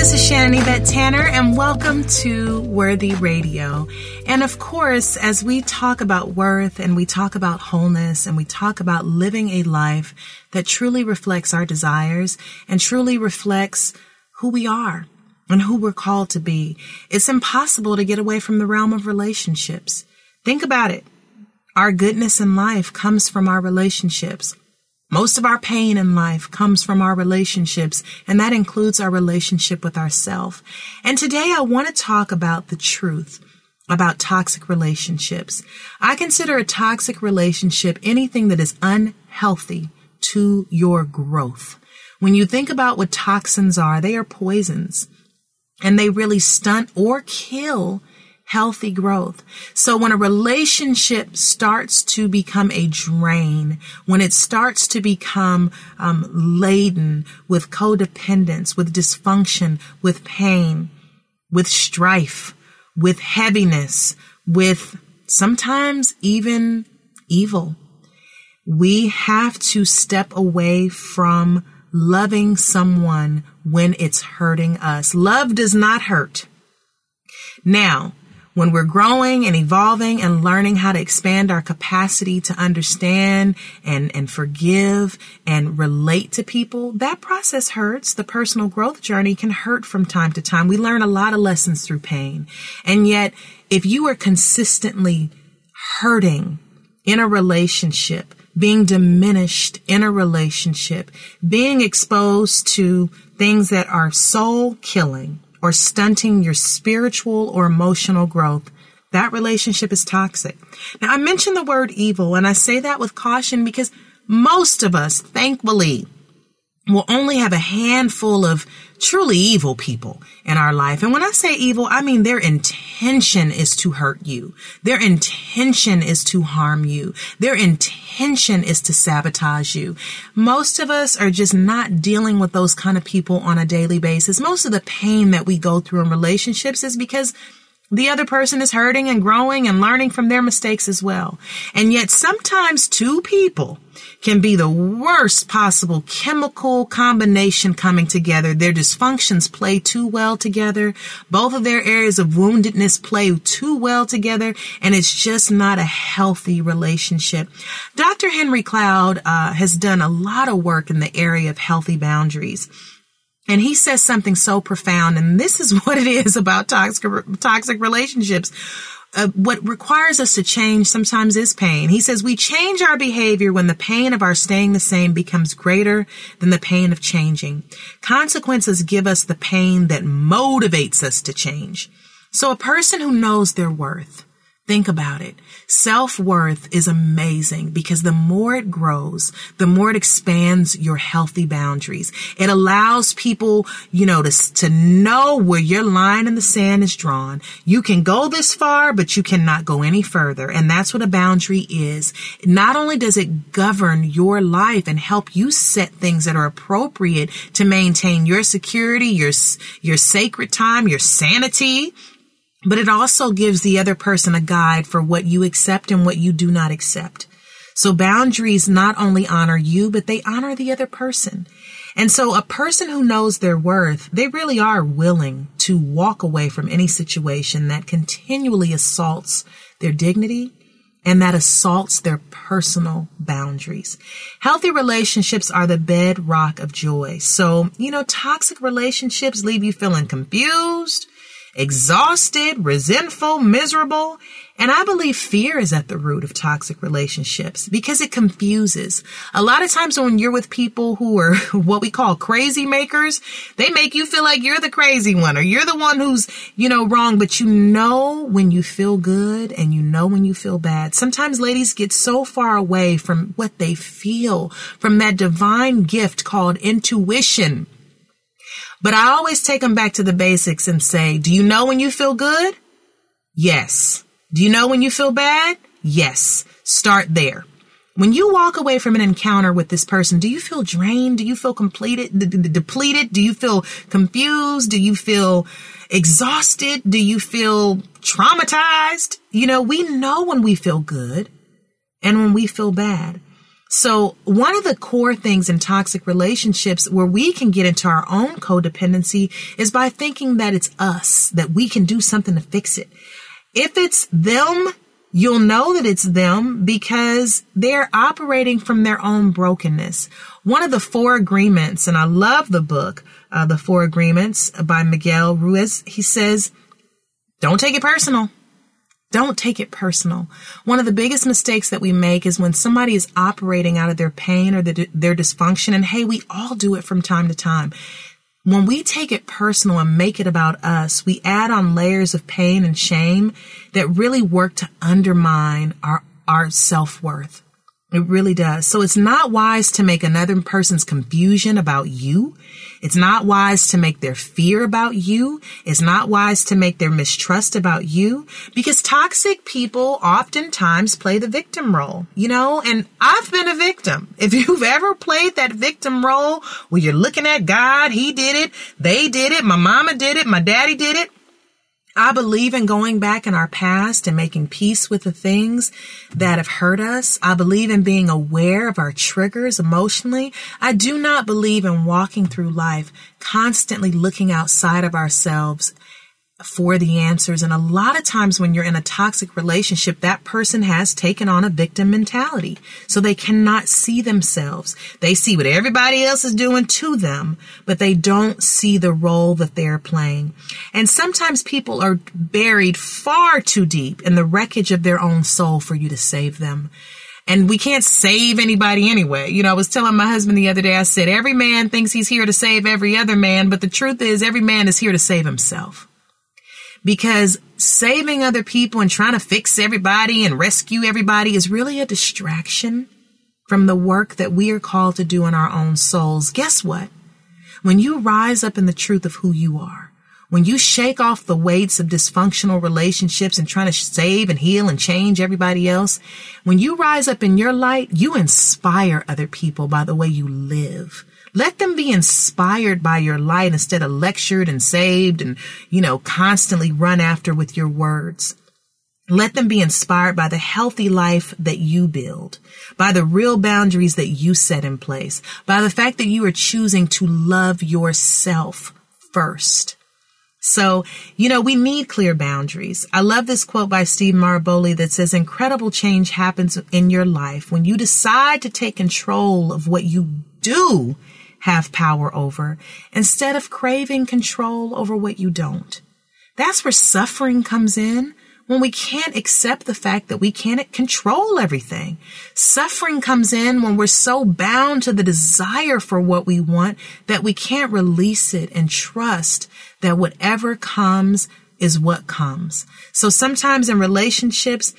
This is Shannon Yvette Tanner, and welcome to Worthy Radio. And of course, as we talk about worth and we talk about wholeness and we talk about living a life that truly reflects our desires and truly reflects who we are and who we're called to be, it's impossible to get away from the realm of relationships. Think about it. Our goodness in life comes from our relationships. Most of our pain in life comes from our relationships, and that includes our relationship with ourselves. And today I want to talk about the truth about toxic relationships. I consider a toxic relationship anything that is unhealthy to your growth. When you think about what toxins are, they are poisons, and they really stunt or kill healthy growth. So when a relationship starts to become a drain, when it starts to become laden with codependence, with dysfunction, with pain, with strife, with heaviness, with sometimes even evil, we have to step away from loving someone when it's hurting us. Love does not hurt. Now, when we're growing and evolving and learning how to expand our capacity to understand and forgive and relate to people, that process hurts. The personal growth journey can hurt from time to time. We learn a lot of lessons through pain. And yet, if you are consistently hurting in a relationship, being diminished in a relationship, being exposed to things that are soul-killing, or stunting your spiritual or emotional growth, that relationship is toxic. Now, I mentioned the word evil, and I say that with caution because most of us, thankfully, will only have a handful of truly evil people in our life. And when I say evil, I mean their intention is to hurt you. Their intention is to harm you. Their intention is to sabotage you. Most of us are just not dealing with those kind of people on a daily basis. Most of the pain that we go through in relationships is because the other person is hurting and growing and learning from their mistakes as well. And yet sometimes two people can be the worst possible chemical combination coming together. Their dysfunctions play too well together. Both of their areas of woundedness play too well together. And it's just not a healthy relationship. Dr. Henry Cloud has done a lot of work in the area of healthy boundaries. And he says something so profound, and this is what it is about toxic relationships. What requires us to change sometimes is pain. He says we change our behavior when the pain of our staying the same becomes greater than the pain of changing. Consequences give us the pain that motivates us to change. So a person who knows their worth, think about it. Self-worth is amazing because the more it grows, the more it expands your healthy boundaries. It allows people, to know where your line in the sand is drawn. You can go this far, but you cannot go any further. And that's what a boundary is. Not only does it govern your life and help you set things that are appropriate to maintain your security, your sacred time, your sanity, but it also gives the other person a guide for what you accept and what you do not accept. So boundaries not only honor you, but they honor the other person. And so a person who knows their worth, they really are willing to walk away from any situation that continually assaults their dignity and that assaults their personal boundaries. Healthy relationships are the bedrock of joy. So, toxic relationships leave you feeling confused, exhausted, resentful, miserable. And I believe fear is at the root of toxic relationships because it confuses. A lot of times when you're with people who are what we call crazy makers, they make you feel like you're the crazy one or you're the one who's, wrong. But when you feel good and when you feel bad. Sometimes ladies get so far away from what they feel, from that divine gift called intuition. But I always take them back to the basics and say, do you know when you feel good? Yes. Do you know when you feel bad? Yes. Start there. When you walk away from an encounter with this person, do you feel drained? Do you feel depleted? Do you feel confused? Do you feel exhausted? Do you feel traumatized? We know when we feel good and when we feel bad. So one of the core things in toxic relationships where we can get into our own codependency is by thinking that it's us, that we can do something to fix it. If it's them, you'll know that it's them because they're operating from their own brokenness. One of the Four Agreements, and I love the book, The Four Agreements by Miguel Ruiz, he says, don't take it personal. Don't take it personal. One of the biggest mistakes that we make is when somebody is operating out of their pain or their dysfunction, and hey, we all do it from time to time. When we take it personal and make it about us, we add on layers of pain and shame that really work to undermine our self-worth. It really does. So it's not wise to make another person's confusion about you. It's not wise to make their fear about you. It's not wise to make their mistrust about you, because toxic people oftentimes play the victim role, you know, and I've been a victim. If you've ever played that victim role where you're looking at God, he did it, they did it, my mama did it, my daddy did it. I believe in going back in our past and making peace with the things that have hurt us. I believe in being aware of our triggers emotionally. I do not believe in walking through life constantly looking outside of ourselves for the answers. And a lot of times when you're in a toxic relationship, that person has taken on a victim mentality. So they cannot see themselves. They see what everybody else is doing to them, but they don't see the role that they're playing. And sometimes people are buried far too deep in the wreckage of their own soul for you to save them. And we can't save anybody anyway. You know, I was telling my husband the other day, I said, every man thinks he's here to save every other man, but the truth is every man is here to save himself. Because saving other people and trying to fix everybody and rescue everybody is really a distraction from the work that we are called to do in our own souls. Guess what? When you rise up in the truth of who you are, when you shake off the weights of dysfunctional relationships and trying to save and heal and change everybody else, when you rise up in your light, you inspire other people by the way you live. Let them be inspired by your light instead of lectured and saved and, you know, constantly run after with your words. Let them be inspired by the healthy life that you build, by the real boundaries that you set in place, by the fact that you are choosing to love yourself first. So, you know, we need clear boundaries. I love this quote by Steve Maraboli that says, incredible change happens in your life when you decide to take control of what you do have power over instead of craving control over what you don't. That's where suffering comes in, when we can't accept the fact that we can't control everything. Suffering comes in when we're so bound to the desire for what we want that we can't release it and trust that whatever comes is what comes. So sometimes in relationships,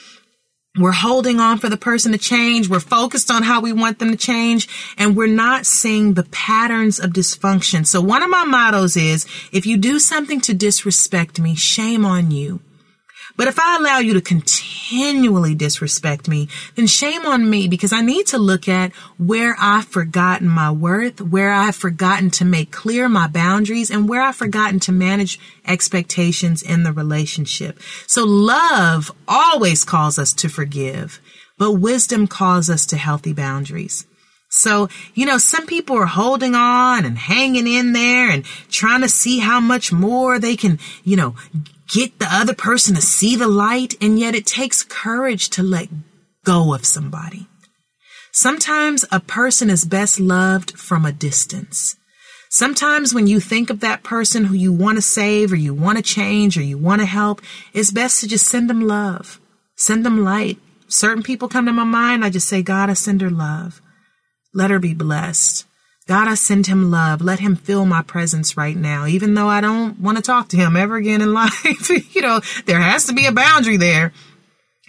we're holding on for the person to change. We're focused on how we want them to change, and we're not seeing the patterns of dysfunction. So one of my mottos is, if you do something to disrespect me, shame on you. But if I allow you to continually disrespect me, then shame on me, because I need to look at where I've forgotten my worth, where I've forgotten to make clear my boundaries, and where I've forgotten to manage expectations in the relationship. So love always calls us to forgive, but wisdom calls us to healthy boundaries. So, you know, some people are holding on and hanging in there and trying to see how much more they can, you know, get the other person to see the light, and yet it takes courage to let go of somebody. Sometimes a person is best loved from a distance. Sometimes when you think of that person who you want to save or you want to change or you want to help, it's best to just send them love, send them light. Certain people come to my mind, I just say, God, I send her love. Let her be blessed. God, I send him love. Let him feel my presence right now, even though I don't want to talk to him ever again in life. You know, there has to be a boundary there.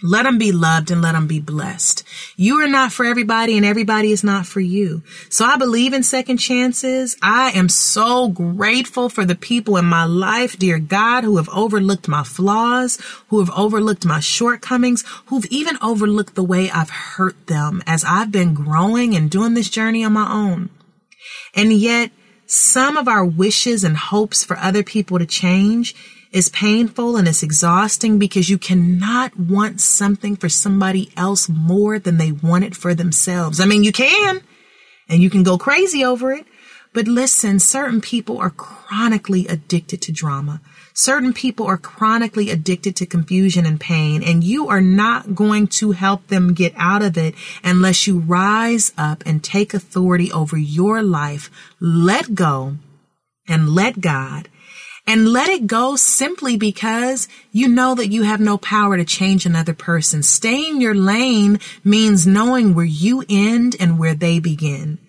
Let him be loved and let him be blessed. You are not for everybody and everybody is not for you. So I believe in second chances. I am so grateful for the people in my life, dear God, who have overlooked my flaws, who have overlooked my shortcomings, who've even overlooked the way I've hurt them as I've been growing and doing this journey on my own. And yet Some of our wishes and hopes for other people to change is painful and it's exhausting because you cannot want something for somebody else more than they want it for themselves. I mean, you can, and you can go crazy over it. But listen, certain people are chronically addicted to drama. Certain people are chronically addicted to confusion and pain, and you are not going to help them get out of it unless you rise up and take authority over your life, let go, and let God. And let it go simply because you know that you have no power to change another person. Staying in your lane means knowing where you end and where they begin.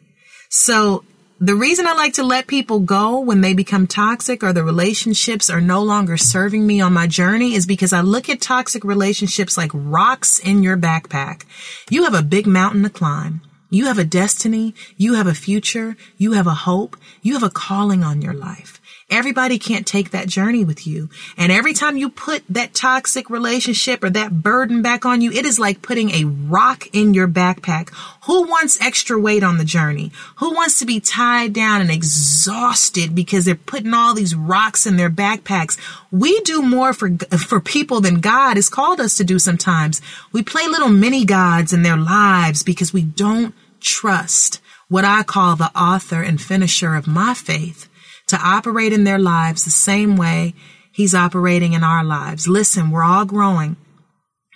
So the reason I like to let people go when they become toxic or the relationships are no longer serving me on my journey is because I look at toxic relationships like rocks in your backpack. You have a big mountain to climb. You have a destiny. You have a future. You have a hope. You have a calling on your life. Everybody can't take that journey with you. And every time you put that toxic relationship or that burden back on you, it is like putting a rock in your backpack. Who wants extra weight on the journey? Who wants to be tied down and exhausted because they're putting all these rocks in their backpacks? We do more for people than God has called us to do sometimes. We play little mini gods in their lives because we don't trust what I call the author and finisher of my faith to operate in their lives the same way he's operating in our lives. Listen, we're all growing.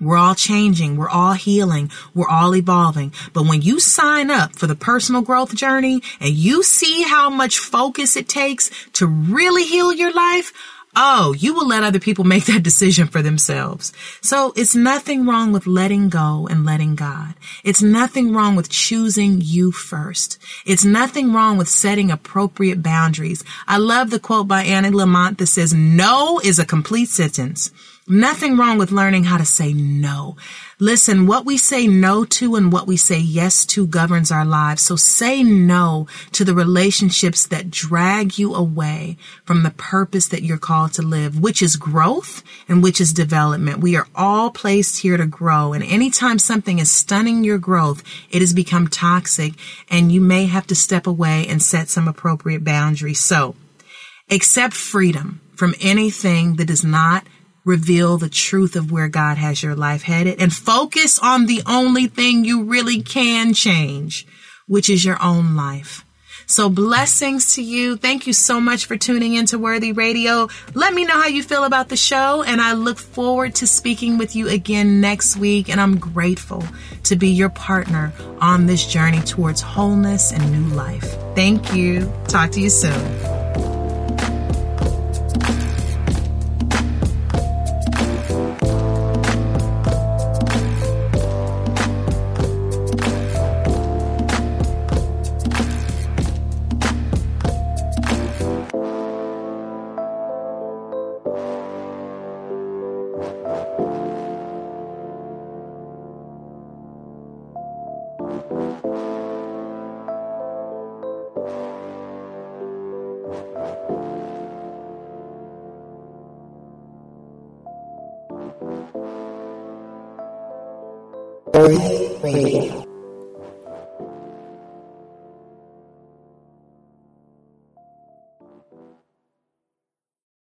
We're all changing. We're all healing. We're all evolving. But when you sign up for the personal growth journey and you see how much focus it takes to really heal your life, oh, you will let other people make that decision for themselves. So it's nothing wrong with letting go and letting God. It's nothing wrong with choosing you first. It's nothing wrong with setting appropriate boundaries. I love the quote by Anne Lamott that says, "No is a complete sentence." Nothing wrong with learning how to say no. Listen, what we say no to and what we say yes to governs our lives. So say no to the relationships that drag you away from the purpose that you're called to live, which is growth and which is development. We are all placed here to grow. And anytime something is stunning your growth, it has become toxic and you may have to step away and set some appropriate boundaries. So accept freedom from anything that is not reveal the truth of where God has your life headed, and focus on the only thing you really can change, which is your own life. So blessings to you. Thank you so much for tuning into Worthy Radio. Let me know how you feel about the show, and I look forward to speaking with you again next week. And I'm grateful to be your partner on this journey towards wholeness and new life. Thank you. Talk to you soon. Worthy Radio.